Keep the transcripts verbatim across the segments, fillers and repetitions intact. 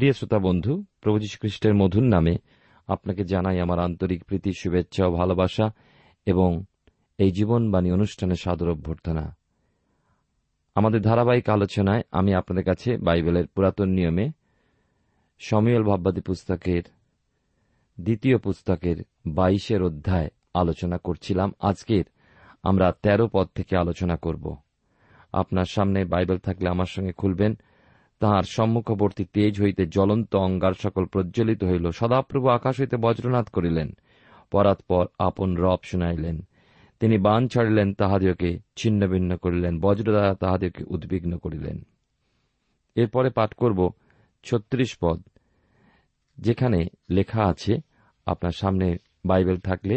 প্রিয় শ্রোতা বন্ধু, প্রভু যীশু খ্রিস্টের মধুর নামে আপনাকে জানাই আমার আন্তরিক প্রীতি, শুভেচ্ছা ও ভালোবাসা এবং এই জীবনবাণী অনুষ্ঠানে সাদর অভ্যর্থনা। আমাদের ধারাবাহিক আলোচনায় আমি আপনাদের কাছে বাইবেলের পুরাতন নিয়মে শমূয়েল ভাববাদী পুস্তকের দ্বিতীয় পুস্তকের বাইশের অধ্যায় আলোচনা করছিলাম। আজকের আমরা তেরো পদ থেকে আলোচনা করব। আপনার সামনে বাইবেল থাকলে আমার সঙ্গে খুলবেন। তাহার সম্মুখবর্তী তেজ হইতে জ্বলন্ত অঙ্গার সকল প্রজ্বলিত হইল, সদাপ্রভু আকাশ হইতে বজ্রনাদ করিলেন, পরাৎপর আপন রব শুনাইলেন, তিনি বান ছাড়িলেন, তাহাদিওকে ছিন্ন ভিন্ন করিলেন, বজ্র দ্বারা তাহাদিওকে উদ্বিগ্ন করিলেন। এরপরে পাঠ করব ছত্রিশ পদ, যেখানে লেখা আছে, আপনার সামনে বাইবেল থাকলে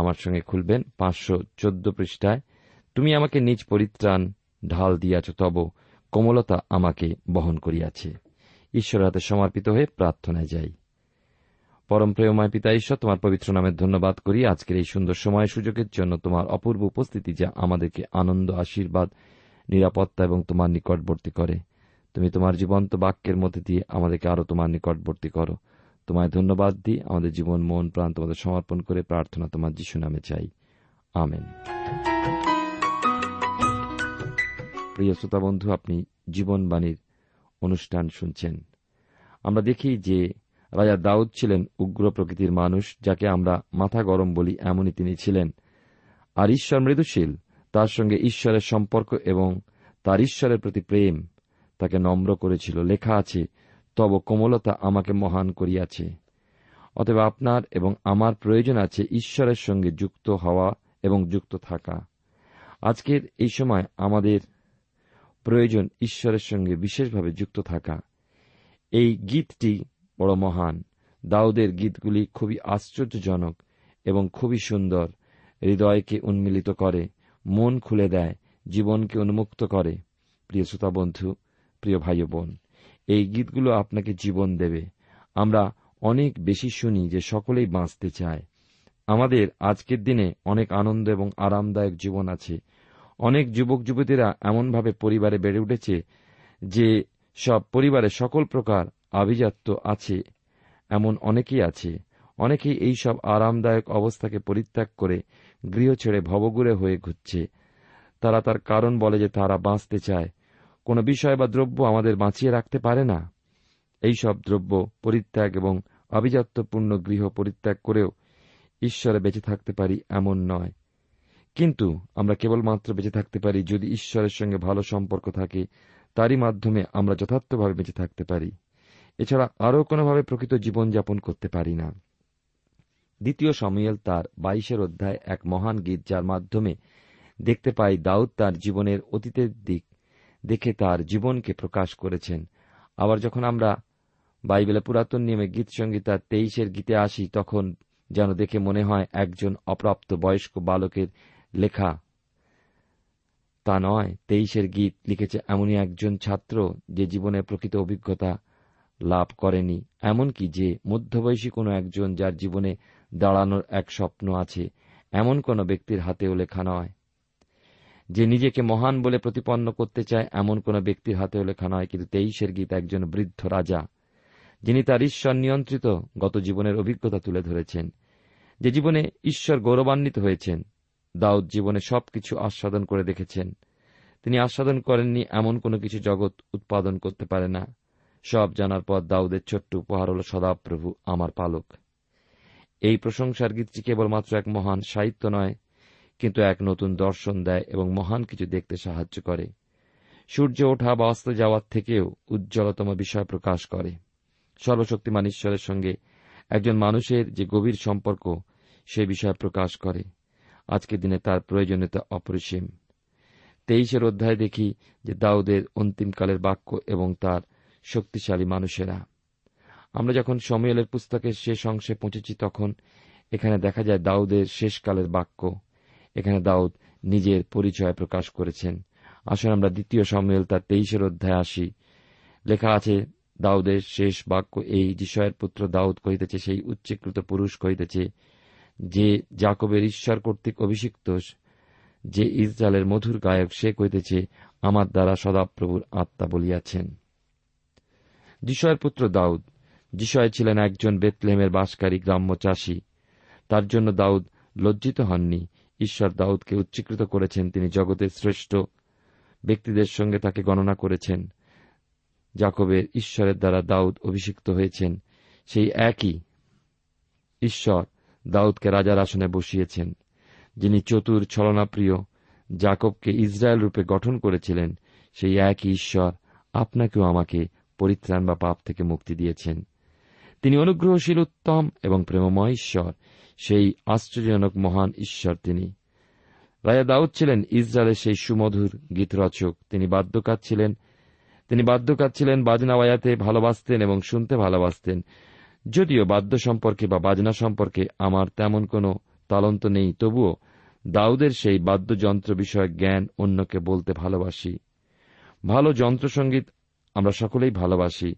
আমার সঙ্গে খুলবেন, পাঁচশো চোদ্দ পৃষ্ঠায়, তুমি আমাকে নিজ পরিত্রাণ ঢাল দিয়াছ, তব কোমলতা আমাকে বহন করিয়াছে। ঈশ্বরের হাতে সমর্পিত হয়ে প্রার্থনায় যাই। পরম প্রেমময় পিতা ঈশ্বর, তোমার পবিত্র নামের ধন্যবাদ করি আজকের এই সুন্দর সময় সুযোগের জন্য, তোমার অপূর্ব উপস্থিতি যা আমাদেরকে আনন্দ, আশীর্বাদ, নিরাপত্তা এবং তোমার নিকটবর্তী করে। তুমি তোমার জীবন্ত বাক্যের মধ্যে দিয়ে আমাদেরকে আরো তোমার নিকটবর্তী করো। তোমায় ধন্যবাদ দিই, আমাদের জীবন, মন, প্রাণ তোমাদের সমর্পণ করে প্রার্থনা তোমার যীশু নামে চাই, আমেন। প্রিয় শ্রোতা বন্ধু, আপনি জীবনবাণীর অনুষ্ঠান শুনছেন। আমরা দেখি যে রাজা দাউদ ছিলেন উগ্র প্রকৃতির মানুষ, যাকে আমরা মাথা গরম বলি, এমনই তিনি ছিলেন। আর ঈশ্বর মৃদুশীল, তার সঙ্গে ঈশ্বরের সম্পর্ক এবং তার ঈশ্বরের প্রতি প্রেম তাকে নম্র করেছিল। লেখা আছে, তব কোমলতা আমাকে মহান করিয়াছে। অতএব আপনার এবং আমার প্রয়োজন আছে ঈশ্বরের সঙ্গে যুক্ত হওয়া এবং যুক্ত থাকা। আজকের এই সময় আমাদের প্রয়োজন ঈশ্বরের সঙ্গে বিশেষভাবে যুক্ত থাকা। এই গীতটি বড় মহান। দাউদের গীতগুলি খুবই আশ্চর্যজনক এবং খুবই সুন্দর, হৃদয়কে উন্মিলিত করে, মন খুলে দেয়, জীবনকে উন্মুক্ত করে। প্রিয় শ্রোতা বন্ধু, প্রিয় ভাই বোন, এই গীতগুলো আপনাকে জীবন দেবে। আমরা অনেক বেশি শুনি যে সকলেই বাঁচতে চায়। আমাদের আজকের দিনে অনেক আনন্দ এবং আরামদায়ক জীবন আছে, অনেক যুবক যুবতীরা এমনভাবে পরিবারে বেড়ে উঠেছে যে সব পরিবারে সকল প্রকার আভিজাত্য আছে, এমন অনেকেই আছে। অনেকেই এই সব আরামদায়ক অবস্থাকে পরিত্যাগ করে গৃহ ছেড়ে ভবঘুরে হয়ে ঘুরছে। তারা তার কারণ বলে যে তারা বাঁচতে চায়। কোনো বিষয় বা দ্রব্য আমাদের বাঁচিয়ে রাখতে পারে না। এইসব দ্রব্য পরিত্যাগ এবং আভিজাত্যপূর্ণ গৃহ পরিত্যাগ করেও ঈশ্বরে বেঁচে থাকতে পারি এমন নয়, কিন্তু আমরা কেবলমাত্র বেঁচে থাকতে পারি যদি ঈশ্বরের সঙ্গে ভালো সম্পর্ক থাকে। তারই মাধ্যমে আমরা যথার্থভাবে বেঁচে থাকতে পারি, এছাড়া আরও কোনোভাবে প্রকৃত জীবনযাপন করতে পারি না। দ্বিতীয় শমূয়েল তার বাইশের অধ্যায় এক মহান গীত, যার মাধ্যমে দেখতে পাই দাউদ তার জীবনের অতীতের দিক দেখে তার জীবনকে প্রকাশ করেছেন। আবার যখন আমরা বাইবেলে পুরাতন নিয়মে গীতসংগীতা তেইশের গীতে আসি, তখন যেন দেখে মনে হয় একজন অপ্রাপ্ত বয়স্ক বালকের লেখা। তা নয়, তেইশের গীত লিখেছে এমনই একজন ছাত্র যে জীবনে প্রকৃত অভিজ্ঞতা লাভ করেনি, এমনকি যে মধ্যবয়সী কোনো একজন যার জীবনে দাঁড়ানোর এক স্বপ্ন আছে, এমন কোনো ব্যক্তির হাতেও লেখা নয়। যে নিজেকে মহান বলে প্রতিপন্ন করতে চায়, এমন কোনো ব্যক্তির হাতেও লেখা নয়। কিন্তু তেইশের গীত একজন বৃদ্ধ রাজা, যিনি তার ঈশ্বর নিয়ন্ত্রিত গত জীবনের অভিজ্ঞতা তুলে ধরেছেন, যে জীবনে ঈশ্বর গৌরবান্বিত হয়েছেন। দাউদ জীবনে সবকিছু আস্বাদন করে দেখেছেন। তিনি আস্বাদন করেননি এমন কোনো কিছু জগৎ উৎপাদন করতে পারে না। সব জানার পর দাউদের ছোট্ট উপহার হল সদাপ্রভু আমার পালক। এই প্রশংসার গীতটি কেবলমাত্র এক মহান সাহিত্য নয়, কিন্তু এক নতুন দর্শন দেয় এবং মহান কিছু দেখতে সাহায্য করে। সূর্য ওঠা বা অস্ত যাওয়ার থেকেও উজ্জ্বলতম বিষয় প্রকাশ করে। সর্বশক্তিমান ঈশ্বরের সঙ্গে একজন মানুষের যে গভীর সম্পর্ক, সে বিষয় প্রকাশ করে। আজকের দিনে তার প্রয়োজনীয়তা অপরিসীম। তেইশের অধ্যায় দেখি যে দাউদের অন্তিমকালের বাক্য এবং তার শক্তিশালী মানুষেরা। আমরা যখন শমূয়েলের পুস্তকের শেষ অংশে পৌঁছেছি, তখন এখানে দেখা যায় দাউদের শেষকালের বাক্য। এখানে দাউদ নিজের পরিচয় প্রকাশ করেছেন। আসলে আমরা দ্বিতীয় শমূয়েল তার তেইশের অধ্যায় আসি। লেখা আছে দাউদের শেষ বাক্য এই, যিশয়ের পুত্র দাউদ কহিতেছে, সেই উচ্চীকৃত পুরুষ কহিতেছে, যে যাকবের ঈশ্বর কর্তৃক অভিষিক্ত, যে ইসরায়েলের মধুর গায়ক, সে কহিতেছে, আমার দ্বারা সদাপ্রভুর আত্মা বলিয়াছেন। যিশয়ের পুত্র দাউদ। যিশয় ছিলেন একজন বেতলেহেমের বাসকারী গ্রাম্য চাষী। তার জন্য দাউদ লজ্জিত হননি। ঈশ্বর দাউদকে উচ্চীকৃত করেছেন। তিনি জগতের শ্রেষ্ঠ ব্যক্তিদের সঙ্গে তাকে গণনা করেছেন। যাকবের ঈশ্বরের দ্বারা দাউদ অভিষিক্ত হয়েছেন। সেই একই ঈশ্বর দাউদকে রাজার আসনে বসিয়েছেন, যিনি চতুর ছলনাপ্রিয় যাকবকে ইসরায়েল রূপে গঠন করেছিলেন। সেই একই ঈশ্বর আপনাকেও আমাকে পরিত্রাণ বা পাপ থেকে মুক্তি দিয়েছেন। তিনি অনুগ্রহশীল, উত্তম এবং প্রেমময় ঈশ্বর। সেই আশ্চর্যজনক মহান ঈশ্বর তিনি। রাজা দাউদ ছিলেন ইসরায়েলের সেই সুমধুর গীত রচক। তিনি বাদ্যকার ছিলেন তিনি বাদ্যকার ছিলেন বাজনা বাজাতে ভালোবাসতেন এবং শুনতে ভালোবাসতেন। যদিও বাদ্য সম্পর্কে বা বাজনা সম্পর্কে আমার তেমন কোনো তালন্ত নেই, তবুও দাউদের সেই বাদ্যযন্ত্র বিষয়ক জ্ঞান অন্যকে বলতে ভালোবাসি। ভালো যন্ত্রসঙ্গীত আমরা সকলেই ভালোবাসি।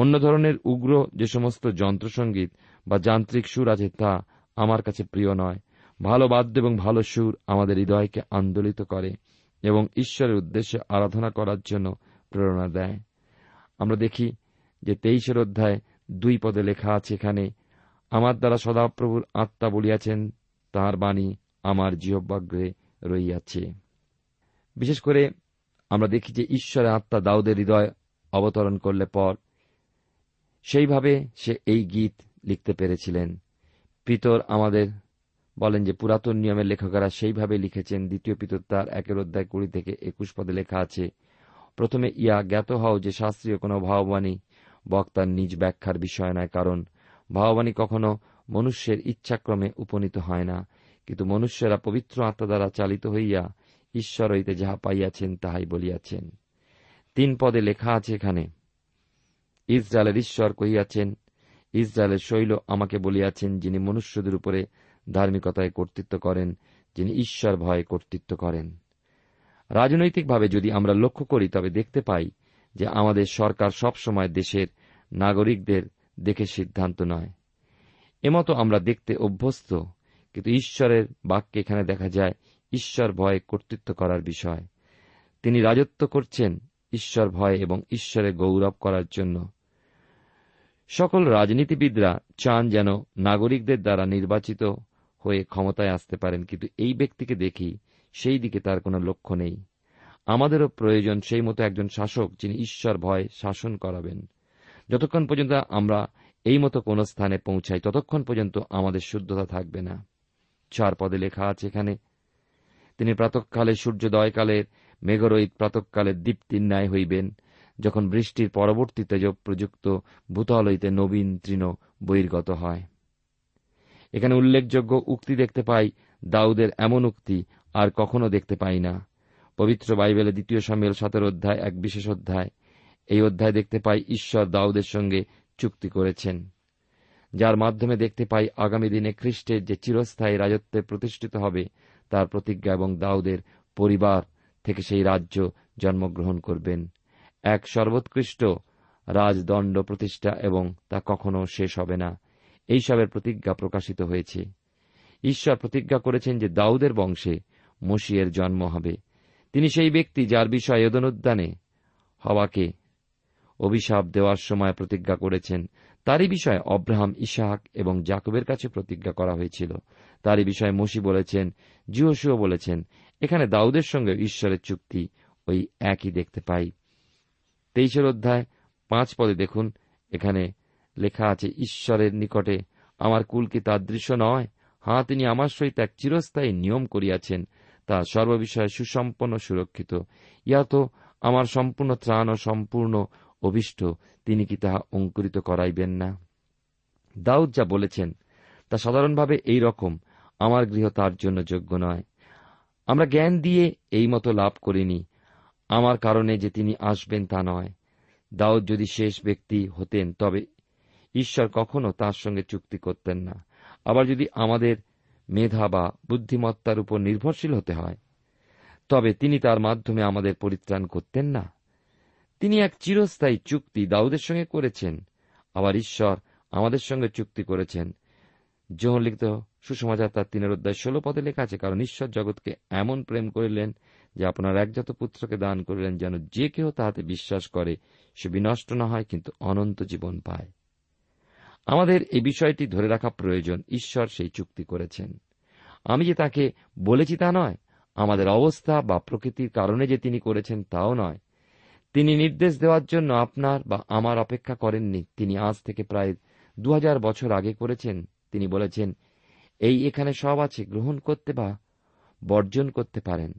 অন্য ধরনের উগ্র যে সমস্ত যন্ত্রসঙ্গীত বা যান্ত্রিক সুর আছে, তা আমার কাছে প্রিয় নয়। ভালো বাদ্য এবং ভালো সুর আমাদের হৃদয়কে আন্দোলিত করে এবং ঈশ্বরের উদ্দেশ্যে আরাধনা করার জন্য প্রেরণা দেয়। আমরা দেখি যে তেইশের অধ্যায় দুই পদে লেখা আছে এখানে, আমার দ্বারা সদাপ্রভুর আত্মা বলিয়াছেন, তাঁর বাণী আমার জিহ্বাগ্রে রহিয়াছে। বিশেষ করে আমরা দেখি যে ঈশ্বরের আত্মা দাউদের হৃদয় অবতরণ করলে পর সেইভাবে সে এই গীত লিখতে পেরেছিলেন। পিতর আমাদের বলেন যে পুরাতন নিয়মের লেখকেরা সেইভাবে লিখেছেন। দ্বিতীয় পিতর তার একের অধ্যায় কুড়ি থেকে একুশ পদে লেখা আছে, প্রথমে ইয়া জ্ঞাত হও যে শাস্ত্রীয় কোনো ভাববাণী বক্তার নিজ ব্যাখ্যার বিষয় নয়, কারণ ভাববাণী কখনো মনুষ্যের ইচ্ছাক্রমে উপনীত হয় না, কিন্তু মনুষ্যেরা পবিত্র আত্মা দ্বারা চালিত হইয়া ঈশ্বর হইতে যাহা পাইয়াছেন তাহাই বলিয়াছেন। তিন পদে লেখা আছে এখানে, ইসরায়েলের ঈশ্বর কহিয়াছেন, ইসরায়েলের শৈল আমাকে বলিয়াছেন, যিনি মনুষ্যদের উপরে ধার্মিকতায় কর্তৃত্ব করেন, যিনি ঈশ্বর ভয়ে কর্তৃত্ব করেন। রাজনৈতিকভাবে যদি আমরা লক্ষ্য করি, তবে দেখতে পাই যে আমাদের সরকার সবসময় দেশের নাগরিকদের দেখে সিদ্ধান্ত নয়। এমতো আমরা দেখতে অভ্যস্ত, কিন্তু ঈশ্বরের বাক্যে এখানে দেখা যায় ঈশ্বর ভয়ে কর্তৃত্ব করার বিষয়। তিনি রাজত্ব করছেন ঈশ্বর ভয় এবং ঈশ্বরে গৌরব করার জন্য। সকল রাজনীতিবিদরা চান যেন নাগরিকদের দ্বারা নির্বাচিত হয়ে ক্ষমতায় আসতে পারেন, কিন্তু এই ব্যক্তিকে দেখি সেই দিকে তার কোনো লক্ষ্য নেই। আমাদেরও প্রয়োজন সেই মতো একজন শাসক যিনি ঈশ্বর ভয়ে শাসন করাবেন। যতক্ষণ পর্যন্ত আমরা এই মতো কোন স্থানে পৌঁছাই ততক্ষণ পর্যন্ত আমাদের শুদ্ধতা থাকবে না। চার পদে লেখা আছে এখানে, তিনি প্রাতঃকালে সূর্যোদয়কালের মেঘরোহিত প্রাতঃকালের দীপ্তির ন্যায় হইবেন, যখন বৃষ্টির পরবর্তী তেজ প্রযুক্ত ভূতল হইতে নবীন তৃণ বহির্গত হয়। এখানে উল্লেখযোগ্য উক্তি দেখতে পাই, দাউদের এমন উক্তি আর কখনো দেখতে পাই না। পবিত্র বাইবেলে দ্বিতীয় শমূয়েল সতেরো অধ্যায় এক বিশেষ অধ্যায়। এই অধ্যায় দেখতে পাই ঈশ্বর দাউদের সঙ্গে চুক্তি করেছেন, যার মাধ্যমে দেখতে পাই আগামী দিনে খ্রিস্টের যে চিরস্থায়ী রাজত্বে প্রতিষ্ঠিত হবে তার প্রতিজ্ঞা, এবং দাউদের পরিবার থেকে সেই রাজ্য জন্মগ্রহণ করবেন। এক সর্বোৎকৃষ্ট রাজদণ্ড প্রতিষ্ঠা এবং তা কখনো শেষ হবে না, এইসবের প্রতিজ্ঞা প্রকাশিত হয়েছে। ঈশ্বর প্রতিজ্ঞা করেছেন যে দাউদের বংশে মসিয়ের জন্ম হবে। তিনি সেই ব্যক্তি যার বিষয়ে এদন উদ্যানে হওয়াকে অভিশাপ দেওয়ার সময় প্রতিজ্ঞা করেছেন। তারই বিষয়ে অব্রাহাম, ইসহাক এবং জাকবের কাছে প্রতিজ্ঞা করা হয়েছিল। তারই বিষয়ে মসি বলেছেন, যিহোশুয়া বলেছেন। এখানে দাউদের সঙ্গে ঈশ্বরের চুক্তি ওই একই দেখতে পাই। তেইশের অধ্যায় পাঁচ পদে দেখুন, এখানে লেখা আছে, ঈশ্বরের নিকটে আমার কুল কি তাদৃশ নয়? হাঁ, তিনি আমার সহিত এক চিরস্থায়ী নিয়ম করিয়াছেন, তা সর্ববিষয়ে সুসম্পন্ন সুরক্ষিত। ইয়া তো আমার সম্পূর্ণ ত্রাণ ও সম্পূর্ণ অভিষ্ট, তিনি কি তাহা অঙ্কুরিত করাইবেন না? দাউদ যা বলেছেন তা সাধারণভাবে এই রকম, আমার গৃহ তার জন্য যোগ্য নয়। আমরা জ্ঞান দিয়ে এই মতো লাভ করিনি, আমার কারণে যে তিনি আসবেন তা নয়। দাউদ যদি শেষ ব্যক্তি হতেন তবে ঈশ্বর কখনো তাঁর সঙ্গে চুক্তি করতেন না। আবার যদি আমাদের মেধা বা বুদ্ধিমত্তার উপর নির্ভরশীল হতে হয় তবে তিনি তার মাধ্যমে আমাদের পরিত্রাণ করতেন না। তিনি এক চিরস্থায়ী চুক্তি দাউদের সঙ্গে করেছেন। আবার ঈশ্বর আমাদের সঙ্গে চুক্তি করেছেন। যোহন লিখিত সুসমাচার তার তিনের অধ্যায় ষোলো পদে লেখা আছে, কারণ ঈশ্বর জগৎকে এমন প্রেম করিলেন যে আপনার একজাত পুত্রকে দান করিলেন, যেন যে কেহ তাহাতে বিশ্বাস করে সে বিনষ্ট না হয় কিন্তু অনন্ত জীবন পায়। আমাদের এই বিষয়টি ধরে রাখা প্রয়োজন, ঈশ্বর সেই চুক্তি করেছেন। আমি যে তাকে বলেছি তা নয়, আমাদের অবস্থা বা প্রকৃতির কারণে যে তিনি করেছেন তাও নয়। তিনি নির্দেশ দেওয়ার জন্য আপনার বা আমার অপেক্ষা করেননি। তিনি আজ থেকে প্রায় দু হাজার বছর আগে করেছেন। তিনি বলেছেন, এই এখানে সব আছে, গ্রহণ করতে বা বর্জন করতে পারেন।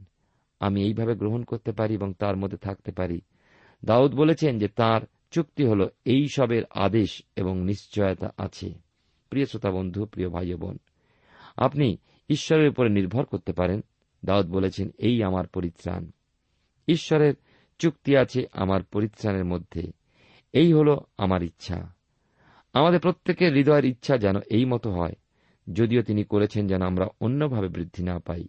আমি এইভাবে গ্রহণ করতে পারি এবং তার মধ্যে থাকতে পারি। দাউদ বলেছেন যে তার চুক্তি হল এই সবের আদেশ এবং নিশ্চয়তা আছে। প্রিয় শ্রোতা বন্ধু, প্রিয় ভাই বোন, আপনি ঈশ্বরের উপরে নির্ভর করতে পারেন। দাউদ বলেছেন, এই আমার পরিত্রাণ। ঈশ্বরের চুক্তি আছে আমার পরিত্রাণের মধ্যে। এই হল আমার ইচ্ছা। আমাদের প্রত্যেকের হৃদয়ের ইচ্ছা যেন এই মতো হয়, যদিও তিনি করেছেন যেন আমরা অন্যভাবে বৃদ্ধি না পাই।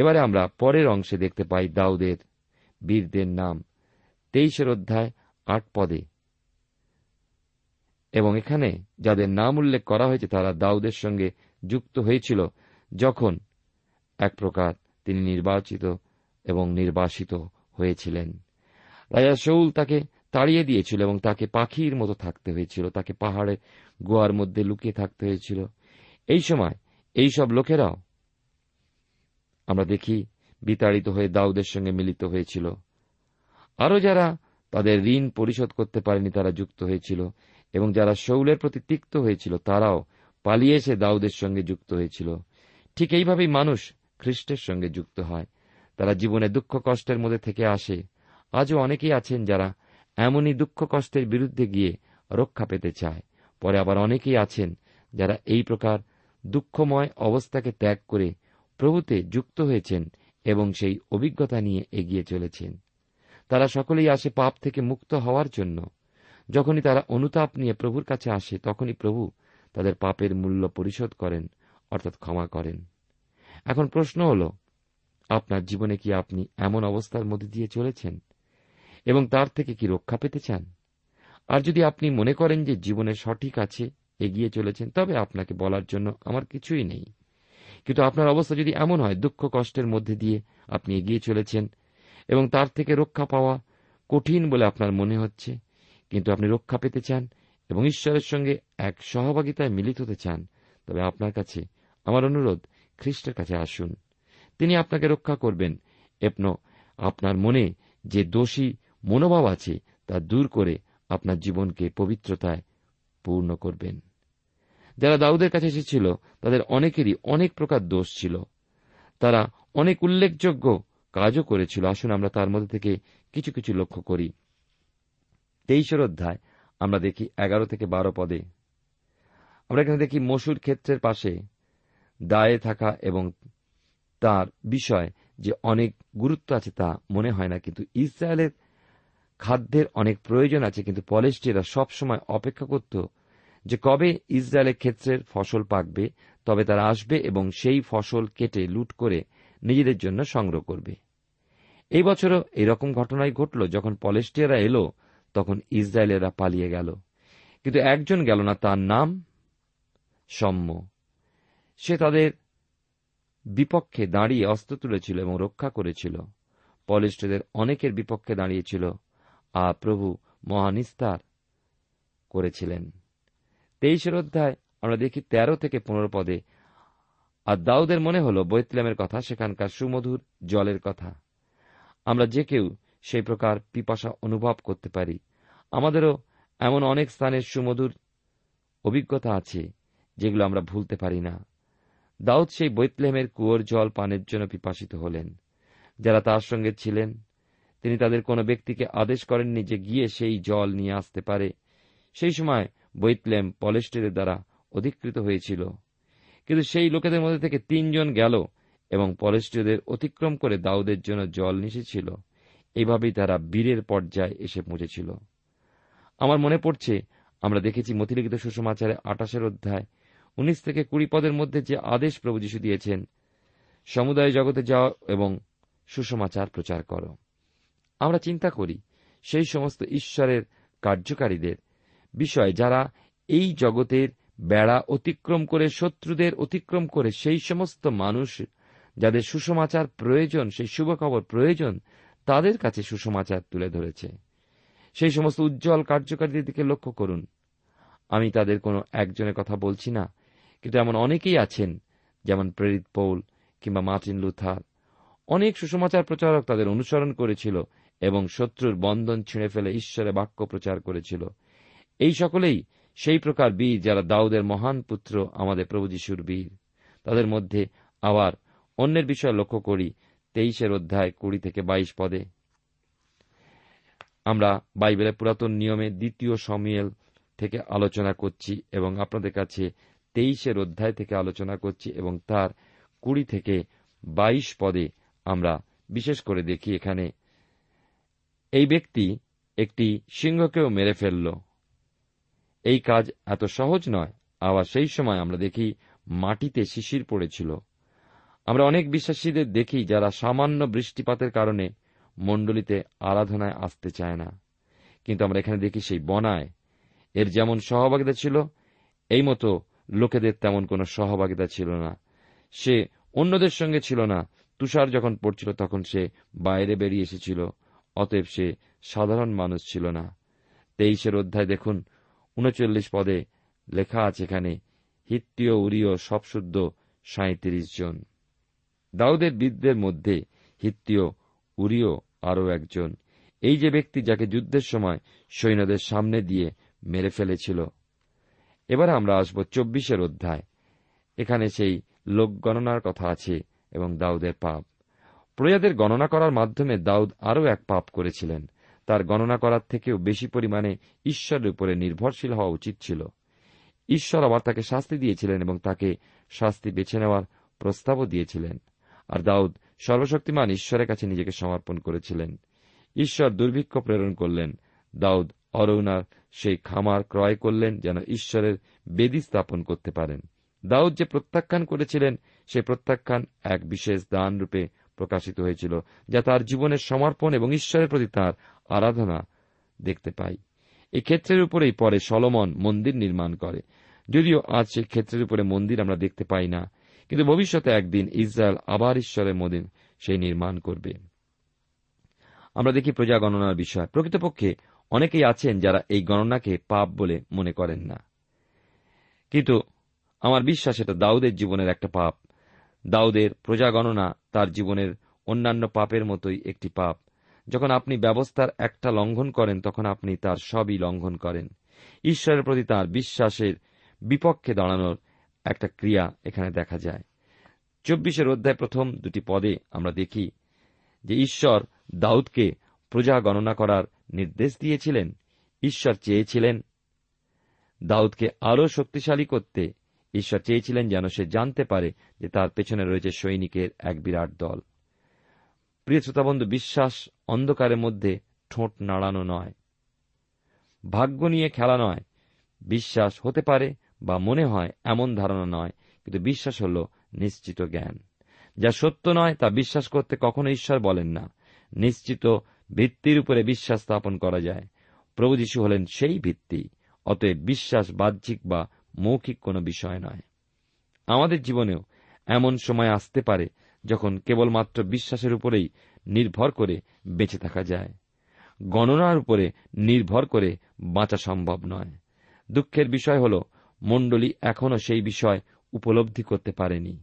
এবারে আমরা পরের অংশে দেখতে পাই দাউদের বীরদের নাম, তেইশের অধ্যায় আট পদে, এবং এখানে যাদের নাম উল্লেখ করা হয়েছে তারা দাউদের সঙ্গে যুক্ত হয়েছিল যখন এক প্রকার তিনি নির্বাচিত এবং নির্বাসিত হয়েছিলেন। রাজা শৌল তাকে তাড়িয়ে দিয়েছিল এবং তাকে পাখির মতো থাকতে হয়েছিল, তাকে পাহাড়ে গুহার মধ্যে লুকিয়ে থাকতে হয়েছিল। এই সময় এইসব লোকেরাও আমরা দেখি বিতাড়িত হয়ে দাউদের সঙ্গে মিলিত হয়েছিল। আরও যারা তাদের ঋণ পরিশোধ করতে পারেনি তারা যুক্ত হয়েছিল, এবং যারা শৌলের প্রতি তিক্ত হয়েছিল তারাও পালিয়ে এসে দাউদের সঙ্গে যুক্ত হয়েছিল। ঠিক এইভাবেই মানুষ খ্রিস্টের সঙ্গে যুক্ত হয়, তারা জীবনে দুঃখ কষ্টের মধ্যে থেকে আসে। আজও অনেকেই আছেন যারা এমনই দুঃখ কষ্টের বিরুদ্ধে গিয়ে রক্ষা পেতে চায়। পরে আবার অনেকেই আছেন যারা এই প্রকার দুঃখময় অবস্থাকে ত্যাগ করে প্রভুতে যুক্ত হয়েছেন এবং সেই অভিজ্ঞতা নিয়ে এগিয়ে চলেছেন। তারা সকলেই আসে পাপ থেকে মুক্ত হওয়ার জন্য। যখনই তারা অনুতাপ নিয়ে প্রভুর কাছে আসে তখনই প্রভু তাদের পাপের মূল্য পরিশোধ করেন, অর্থাৎ ক্ষমা করেন। এখন প্রশ্ন হল, আপনার জীবনে কি আপনি এমন অবস্থার মধ্যে দিয়ে চলেছেন এবং তার থেকে কি রক্ষা পেতে চান? আর যদি আপনি মনে করেন যে জীবনে সঠিক আছে, এগিয়ে চলেছেন, তবে আপনাকে বলার জন্য আমার কিছুই নেই। কিন্তু আপনার অবস্থা যদি এমন হয়, দুঃখ কষ্টের মধ্যে দিয়ে আপনি এগিয়ে চলেছেন এবং তার থেকে রক্ষা পাওয়া কঠিন বলে আপনার মনে হচ্ছে, কিন্তু আপনি রক্ষা পেতে চান এবং ঈশ্বরের সঙ্গে এক সহভাগিতায় মিলিত হতে চান, তবে আপনার কাছে আমার অনুরোধ, খ্রিস্টের কাছে আসুন। তিনি আপনাকে রক্ষা করবেন এবং আপনার মনে যে দোষী মনোভাব আছে তা দূর করে আপনার জীবনকে পবিত্রতায় পূর্ণ করবেন। যারা দাউদের কাছে এসেছিল তাদের অনেকেরই অনেক প্রকার দোষ ছিল, তারা অনেক উল্লেখযোগ্য কাজও করেছিল। আসুন আমরা তার মধ্যে থেকে কিছু কিছু লক্ষ্য করি। তেইশের অধ্যায় আমরা দেখি এগারো থেকে বারো পদে আমরা এখানে দেখি, মসুর ক্ষেত্রের পাশে দায়ে থাকা এবং তার বিষয় যে অনেক গুরুত্ব আছে তা মনে হয় না, কিন্তু ইসরায়েলের খাদ্যের অনেক প্রয়োজন আছে, কিন্তু পলেষ্টীয়রা সবসময় অপেক্ষা করত যে কবে ইসরায়েলের ক্ষেত্রের ফসল পাকবে, তবে তারা আসবে এবং সেই ফসল কেটে লুট করে নিজেদের জন্য সংগ্রহ করবে। এই বছরও এরকম ঘটনাই ঘটল। যখন পলেষ্টীয়রা এলো তখন ইসরায়েলেরা পালিয়ে গেল, কিন্তু একজন গেল না, তার নাম শম্য। সে তাদের বিপক্ষে দাঁড়িয়ে অস্ত্র তুলেছিল এবং রক্ষা করেছিল। পলেষ্টীয়দের অনেকের বিপক্ষে দাঁড়িয়েছিল, আর প্রভু মহানিস্তার করেছিলেন। তেইশের অধ্যায় আমরা দেখি তেরো থেকে পনেরো পদে, আর দাউদের মনে হল বৈতলেমের কথা, সেখানকার সুমধুর জলের কথা। আমরা যে কেউ সেই প্রকার পিপাসা অনুভব করতে পারি। আমাদেরও এমন অনেক স্থানের সুমধুর অভিজ্ঞতা আছে যেগুলো আমরা ভুলতে পারি না। দাউদ সেই বৈতলেহেমের কুয়োর জল পানের জন্য পিপাসিত হলেন। যারা তার সঙ্গে ছিলেন তিনি তাদের কোনো ব্যক্তিকে আদেশ করেননি যে গিয়ে সেই জল নিয়ে আসতে পারে। সেই সময় বৈতলেম পলেষ্টীয়দের দ্বারা অধিকৃত হয়েছিল, কিন্তু সেই লোকেদের মধ্যে থেকে তিনজন গেল এবং পলেষ্টীয়দের অতিক্রম করে দাউদের জন্য জল নিয়েছিল। এইভাবেই তারা বীরের পর্যায়ে এসে পৌঁছেছিল। আমার মনে পড়ছে, আমরা দেখেছি মথিলিখিত সুসমাচারে আঠাশের অধ্যায় উনিশ থেকে কুড়ি পদের মধ্যে যে আদেশ প্রভু যীশু দিয়েছেন, সমুদায় জগতে যাও এবং সুসমাচার প্রচার করো। আমরা চিন্তা করি সেই সমস্ত ঈশ্বরের কার্যকারীদের বিষয় যারা এই জগতের বেড়া অতিক্রম করে, শত্রুদের অতিক্রম করে, সেই সমস্ত মানুষ যাদের সুসমাচার প্রয়োজন, সেই শুভখবর প্রয়োজন, তাদের কাছে সুসমাচার তুলে ধরেছে। সেই সমস্ত উজ্জ্বল কার্যকারীদের দিকে লক্ষ্য করুন। আমি তাদের কোনো একজনের কথা বলছি না, কিন্তু এমন অনেকেই আছেন, যেমন প্রেরিত পৌল কিংবা মার্টিন লুথার। অনেক সুসমাচার প্রচারক তাদের অনুসরণ করেছিল এবং শত্রুর বন্ধন ছিঁড়ে ফেলে ঈশ্বরের বাক্য প্রচার করেছিল। এই সকলেই সেই প্রকার বীর যারা দাউদের মহান পুত্র, আমাদের প্রভু যীশুর বীর। তাদের মধ্যে আবার অন্যের বিষয় লক্ষ্য করি। তেইশের অধ্যায় কুড়ি থেকে বাইশ পদে আমরা বাইবেলের পুরাতন নিয়মে দ্বিতীয় শমূয়েল থেকে আলোচনা করছি এবং আপনাদের কাছে তেইশের অধ্যায় থেকে আলোচনা করছি এবং তার কুড়ি থেকে বাইশ পদে আমরা বিশেষ করে দেখি এখানে এই ব্যক্তি একটি সিংহকেও মেরে ফেলল। এই কাজ এত সহজ নয়। আবার সেই সময় আমরা দেখি মাটিতে শিশির পড়েছিল। আমরা অনেক বিশ্বাসীদের দেখি যারা সামান্য বৃষ্টিপাতের কারণে মণ্ডলীতে আরাধনায় আসতে চায় না, কিন্তু আমরা এখানে দেখি সেই বনায় এর যেমন সহভাগিতা ছিল, এই মতো লোকেদের তেমন কোনো সহভাগিতা ছিল না। সে অন্যদের সঙ্গে ছিল না। তুষার যখন পড়ছিল তখন সে বাইরে বেরিয়ে এসেছিল, অতএব সে সাধারণ মানুষ ছিল না। তেইশের অধ্যায় দেখুন উনচল্লিশ পদে লেখা আছে এখানে, হিত্তীয়, উরীয়, সবশুদ্ধ সাঁত্রিশ জন। দাউদের বীরদের মধ্যে হিত্তীয়, উরীয় আরও একজন, এই যে ব্যক্তি যাকে যুদ্ধের সময় সৈন্যদের সামনে দিয়ে মেরে ফেলেছিল। এবার আমরা আসব চব্বিশের অধ্যায়। এখানে সেই লোক গণনার কথা আছে এবং দাউদের পাপ। প্রজাদের গণনা করার মাধ্যমে দাউদ আরও এক পাপ করেছিলেন। তার গণনা করার থেকেও বেশি পরিমাণে ঈশ্বরের উপরে নির্ভরশীল হওয়া উচিত ছিল। ঈশ্বর আবার তাকে শাস্তি দিয়েছিলেন এবং তাকে শাস্তি বেছে নেওয়ার প্রস্তাবও দিয়েছিলেন। আর দাউদ সর্বশক্তিমান ঈশ্বরের কাছে নিজেকে সমর্পণ করেছিলেন। ঈশ্বর দুর্ভিক্ষ প্রেরণ করলেন। দাউদ অরৌনার সেই খামার ক্রয় করলেন যেন ঈশ্বরের বেদী স্থাপন করতে পারেন। দাউদ যে প্রত্যাখ্যান করেছিলেন, সেই প্রত্যাখ্যান এক বিশেষ দান রূপে প্রকাশিত হয়েছিল, যা তার জীবনের সমর্পণ এবং ঈশ্বরের প্রতি তাঁর আরাধনা দেখতে পাই। এই ক্ষেত্রের উপরেই পরে সলোমন মন্দির নির্মাণ করে। যদিও আজ সেই ক্ষেত্রের উপরে মন্দির আমরা দেখতে পাই না, কিন্তু ভবিষ্যতে একদিন ইসরায়েল আবার ঈশ্বরের মদিনা সেই নির্মাণ করবে। আমরা দেখি প্রজা গণনার বিষয়। প্রকৃতপক্ষে অনেকেই আছেন যারা এই গণনাকে পাপ বলে মনে করেন না, কিন্তু আমার বিশ্বাস এটা দাউদের জীবনের একটা পাপ। দাউদের প্রজা গণনা তার জীবনের অন্যান্য পাপের মতোই একটি পাপ। যখন আপনি ব্যবস্থার একটা লঙ্ঘন করেন তখন আপনি তার সবই লঙ্ঘন করেন। ঈশ্বরের প্রতি তাঁর বিশ্বাসের বিপক্ষে দাঁড়ানোর একটা ক্রিয়া এখানে দেখা যায়। চব্বিশের অধ্যায় প্রথম দুটি পদে আমরা দেখি যে ঈশ্বর দাউদকে প্রজা গণনা করার নির্দেশ দিয়েছিলেন। ঈশ্বর চেয়েছিলেন দাউদকে আরও শক্তিশালী করতে। ঈশ্বর চেয়েছিলেন যেন সে জানতে পারে যে তার পেছনে রয়েছে সৈনিকের এক বিরাট দল। প্রিয় শ্রোতাবন্ধু, বিশ্বাস অন্ধকারের মধ্যে ঠোঁট নাড়ানো নয়, ভাগ্য নিয়ে খেলা নয়। বিশ্বাস হতে পারে বা মনে হয় এমন ধারণা নয়, কিন্তু বিশ্বাস হল নিশ্চিত জ্ঞান। যা সত্য নয় তা বিশ্বাস করতে কখনো ঈশ্বর বলেন না। নিশ্চিত ভিত্তির উপরে বিশ্বাস স্থাপন করা যায়। প্রভু যীশু হলেন সেই ভিত্তি। অতএব বিশ্বাস বাহ্যিক বা মৌখিক কোনো বিষয় নয়। আমাদের জীবনেও এমন সময় আসতে পারে যখন কেবলমাত্র বিশ্বাসের উপরেই নির্ভর করে বেঁচে থাকা যায়। গণনার উপরে নির্ভর করে বাঁচা সম্ভব নয়। দুঃখের বিষয় হল মণ্ডলী এখনও সেই বিষয় উপলব্ধি করতে পারেনি,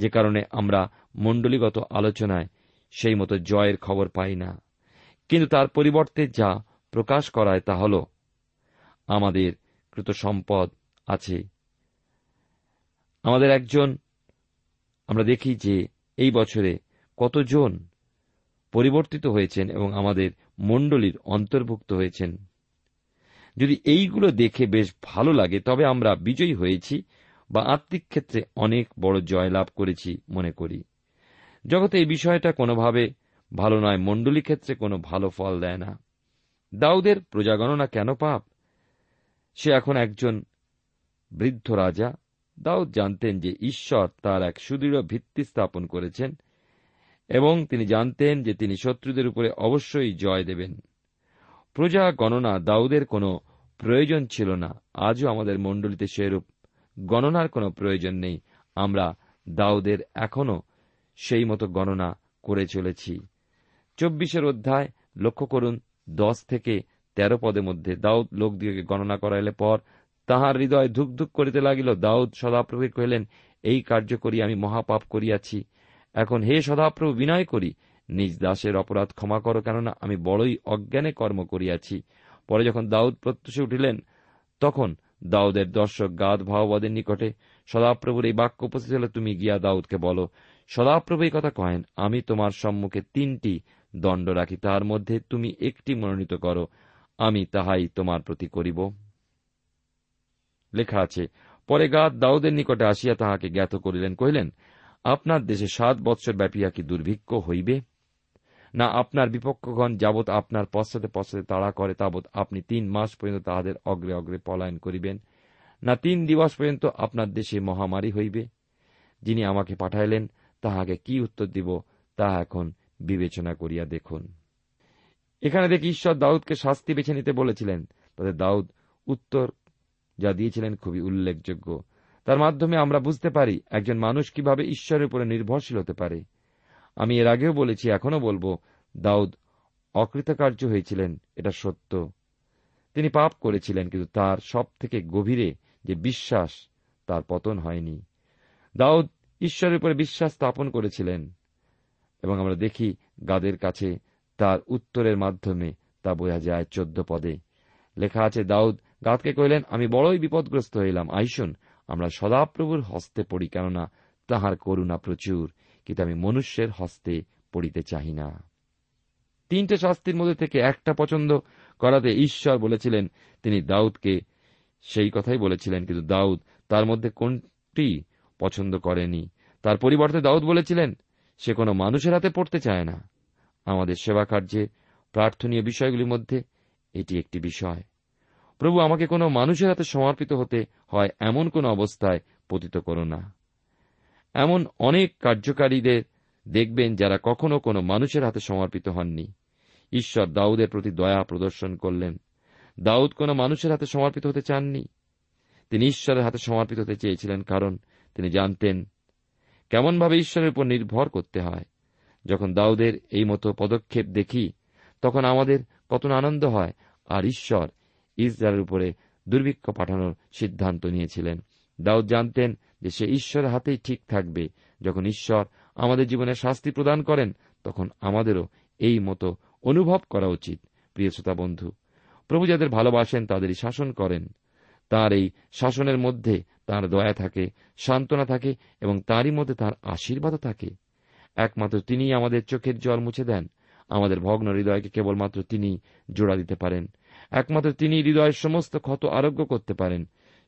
যে কারণে আমরা মণ্ডলীগত আলোচনায় সেই মতো জয়ের খবর পাই না। কিন্তু তার পরিবর্তে যা প্রকাশ করায় তা হল আমাদের কৃত সম্পদ আছে। আমাদের একজন, আমরা দেখি যে এই বছরে কতজন পরিবর্তিত হয়েছেন এবং আমাদের মণ্ডলীর অন্তর্ভুক্ত হয়েছেন। যদি এইগুলো দেখে বেশ ভালো লাগে তবে আমরা বিজয়ী হয়েছি বা আত্মিক ক্ষেত্রে অনেক বড় জয়লাভ করেছি মনে করি। জগতে এই বিষয়টা কোনোভাবে ভালো নয়, মণ্ডলী ক্ষেত্রে কোনো ভালো ফল দেয় না। দাউদের প্রজাগণনা কেন পাপ? সে এখন একজন বৃদ্ধ রাজা। দাউদ জানতেন যে ঈশ্বর তার এক সুদৃঢ় ভিত্তি স্থাপন করেছেন এবং তিনি জানতেন যে তিনি শত্রুদের উপরে অবশ্যই জয় দেবেন। প্রজা গণনা দাউদের কোনো প্রয়োজন ছিল না। আজও আমাদের মণ্ডলীতে সেরূপ গণনার কোনো প্রয়োজন নেই। আমরা দাউদের এখনও সেই মতো গণনা করে চলেছি। চব্বিশের অধ্যায় লক্ষ্য করুন, দশ থেকে তেরো পদের মধ্যে দাউদ লোকদিগকে গণনা করাইলে পর তাহার হৃদয় ধুক ধুক করিতে লাগিল। দাউদ সদাপ্রভুকে কহিলেন, এই কার্য করি আমি মহাপাপ করিয়াছি। এখন হে সদাপ্রভু, বিনয় করি নিজ দাসের অপরাধ ক্ষমা করো, কেননা আমি বড়ই অজ্ঞানে কর্ম করিয়াছি। পরে যখন দাউদ প্রত্যুষে উঠিলেন তখন দাউদের দর্শক গাদ ভাওবাদের নিকটে সদাপ্রভুর এই বাক্য উপস্থিত হল, তুমি গিয়া দাউদকে বলো, সদাপ্রভু এই কথা কহেন, আমি তোমার সম্মুখে তিনটি দণ্ড রাখি, তাহার মধ্যে তুমি একটি মনোনীত করো, আমি তাহাই তোমার প্রতি করিব। লেখা আছে, পরে গাদ দাউদের নিকটে আসিয়া তাহাকে জ্ঞাত করিলেন, কহিলেন, আপনার দেশে সাত বৎসর ব্যাপিয়া কি দুর্ভিক্ষ হইবে না? আপনার বিপক্ষগণ যাবৎ আপনার পশ্চাতে পশ্চাতে তাড়া করে তাবৎ আপনি তিন মাস পর্যন্ত তাহাদের অগ্রে অগ্রে পলায়ন করিবেন না? তিন দিবস পর্যন্ত আপনার দেশে মহামারী হইবে? যিনি আমাকে পাঠাইলেন তাহাকে কি উত্তর দিব, তাহা এখন বিবেচনা করিয়া দেখুন। এখানে দেখি ঈশ্বর দাউদকে শাস্তি বেছে নিতে বলেছিলেন, তবে দাউদ উত্তর যা দিয়েছিলেন খুবই উল্লেখযোগ্য। তার মাধ্যমে আমরা বুঝতে পারি একজন মানুষ কিভাবে ঈশ্বরের উপরে নির্ভরশীল হতে পারে। আমি এর আগেও বলেছি, এখনও বলব, দাউদ অকৃতকার্য হয়েছিলেন, এটা সত্য। তিনি পাপ করেছিলেন, কিন্তু তার সব থেকে গভীরে যে বিশ্বাস, তার পতন হয়নি। দাউদ ঈশ্বরের উপরে বিশ্বাস স্থাপন করেছিলেন এবং আমরা দেখি গাদের কাছে তার উত্তরের মাধ্যমে তা বোঝা যায়। চোদ্দ পদে লেখা আছে, দাউদ গাদকে কহিলেন, আমি বড়ই বিপদগ্রস্ত হইলাম, আইসুন আমরা সদাপ্রভুর হস্তে পড়ি, কেননা তাহার করুণা প্রচুর, কিন্তু আমি মনুষ্যের হস্তে পড়িতে চাহি না। তিনটে শাস্তির মধ্যে থেকে একটা পছন্দ করাতে ঈশ্বর বলেছিলেন, তিনি দাউদকে সেই কথাই বলেছিলেন, কিন্তু দাউদ তার মধ্যে কোনটি পছন্দ করেনি। তার পরিবর্তে দাউদ বলেছিলেন, সে কোনো মানুষের হাতে পড়তে চায় না। আমাদের সেবা কার্যে প্রার্থনীয় বিষয়গুলির মধ্যে এটি একটি বিষয়। প্রভু, আমাকে কোনো মানুষের হাতে সমর্পিত হতে হয় এমন কোন অবস্থায় পতিত করো না। এমন অনেক কার্যকারীদের দেখবেন যারা কখনো কোনো মানুষের হাতে সমর্পিত হননি। ঈশ্বর দাউদের প্রতি দয়া প্রদর্শন করলেন। দাউদ কোনো মানুষের হাতে সমর্পিত হতে চাননি, তিনি ঈশ্বরের হাতে সমর্পিত হতে চেয়েছিলেন, কারণ তিনি জানতেন কেমনভাবে ঈশ্বরের উপর নির্ভর করতে হয়। যখন দাউদের এই মতো পদক্ষেপ দেখি তখন আমাদের কত আনন্দ হয়। আর ঈশ্বর ইসরায়েলের উপরে দুর্ভিক্ষ পাঠানোর সিদ্ধান্ত নিয়েছিলেন। দাউদ জানতেন যে সে ঈশ্বরের হাতেই ঠিক থাকবে। যখন ঈশ্বর আমাদের জীবনে শাস্তি প্রদান করেন তখন আমাদেরও এই মতো অনুভব করা উচিত। প্রিয় শ্রোতা বন্ধু, প্রভু যাদের ভালোবাসেন তাদেরই শাসন করেন। তাঁর এই শাসনের মধ্যে তাঁর দয়া থাকে, সান্ত্বনা থাকে এবং তাঁরই মধ্যে তাঁর আশীর্বাদও থাকে। একমাত্র তিনিই আমাদের চোখের জল মুছে দেন। আমাদের ভগ্ন হৃদয়কে কেবলমাত্র তিনিই জোড়া দিতে পারেন। একমাত্র তিনিই হৃদয়ের সমস্ত ক্ষত আরোগ্য করতে পারেন।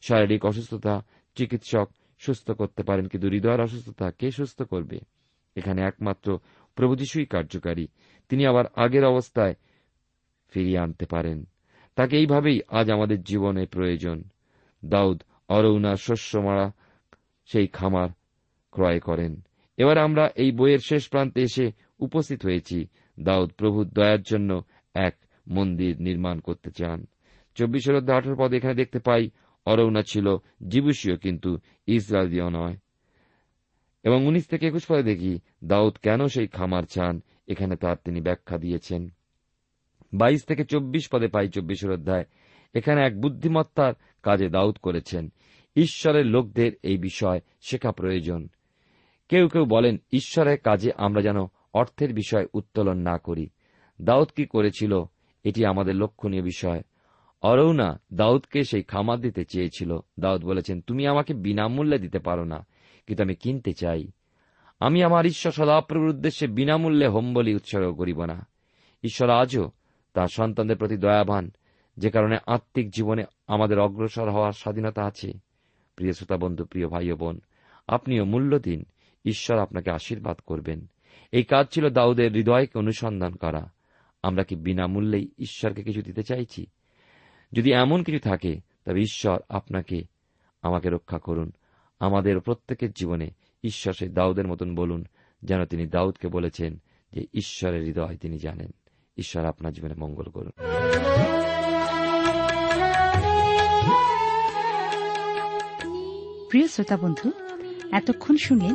শারীরিক অসুস্থতা চিকিৎসক সুস্থ করতে পারেন, কিন্তু হৃদয়ের অসুস্থতা কে সুস্থ করবে? এখানে একমাত্র প্রভু যিশুই কার্যকারী। তিনি আবার আগের অবস্থায় ফিরিয়ে আনতে পারেন। তাকে এইভাবেই আজ আমাদের জীবনে প্রয়োজন। দাউদ অরৌনার শস্য মারা সেই খামার ক্রয় করেন। এবার আমরা এই বইয়ের শেষ প্রান্তে এসে উপস্থিত হয়েছি। দাউদ প্রভুর দয়ার জন্য এক মন্দির নির্মাণ করতে চান। চব্বিশের অধ্যায় আঠারো পদে এখানে দেখতে পাই, অরৌনা ছিল জিবুসীয় কিন্তু ইসরায়েলীয় নয়। এবং উনিশ থেকে একুশ পদে দেখি দাউদ কেন সেই খামার চান, এখানে তার তিনি ব্যাখ্যা দিয়েছেন। বাইশ থেকে চব্বিশ পদে পাই চব্বিশের অধ্যায়, এখানে এক বুদ্ধিমত্তার কাজে দাউদ করেছেন। ঈশ্বরের লোকদের এই বিষয় শেখা প্রয়োজন। কেউ কেউ বলেন ঈশ্বরের কাজে আমরা যেন অর্থের বিষয় উত্তোলন না করি। দাউদ কি করেছিল এটি আমাদের লক্ষণীয় বিষয়। অরৌনা দাউদকে সেই খামার দিতে চেয়েছিল। দাউদ বলেছেন, তুমি আমাকে বিনামূল্যে দিতে পারো না, কিন্তু আমি কিনতে চাই। আমি আমার ঈশ্বর সদাপ্রভুর উদ্দেশ্যে বিনামূল্যে হোম বলি উৎসর্গ করিব না। ঈশ্বর আজও তাঁর সন্তানদের প্রতি দয়াবান, যে কারণে আত্মিক জীবনে আমাদের অগ্রসর হওয়ার স্বাধীনতা আছে। প্রিয় শ্রোতা বন্ধু, প্রিয় ভাই ও বোন, আপনিও মূল্য দিন, ঈশ্বর আপনাকে আশীর্বাদ করবেন। এই কাজ ছিল দাউদের হৃদয়কে অনুসন্ধান করা। আমরা কি বিনামূল্যেই ঈশ্বরকে কিছু দিতে চাইছি? যদি এমন কিছু থাকে তবে ঈশ্বর আপনাকে আমাকে রক্ষা করুন। আমাদের প্রত্যেকের জীবনে ঈশ্বর সেই দাউদের মতন বলুন, যেন তিনি দাউদকে বলেছেন যে ঈশ্বরের হৃদয় তিনি জানেন। ঈশ্বর আপনার জীবনে মঙ্গল করুন। প্রিয় শ্রোতা বন্ধু, এতক্ষণ শুনলেন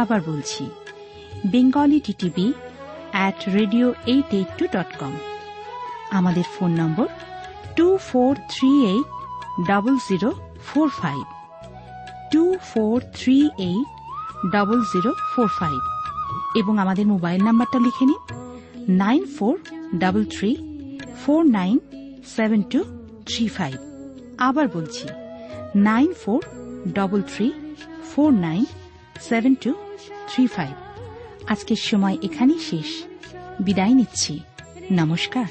আবার বলছি, bengali t t b at radio eight eighty two dot com। আমাদের phone number two four three eight double zero four five, two four three eight double zero four five. এবং আমাদের মোবাইল নাম্বারটা লিখে নিন nine four double three four nine seven two three five. আবার বলছি, nine four double three four nine seven two three five. আজকের সময় এখানেই শেষ, বিদায় নিচ্ছি। নমস্কার।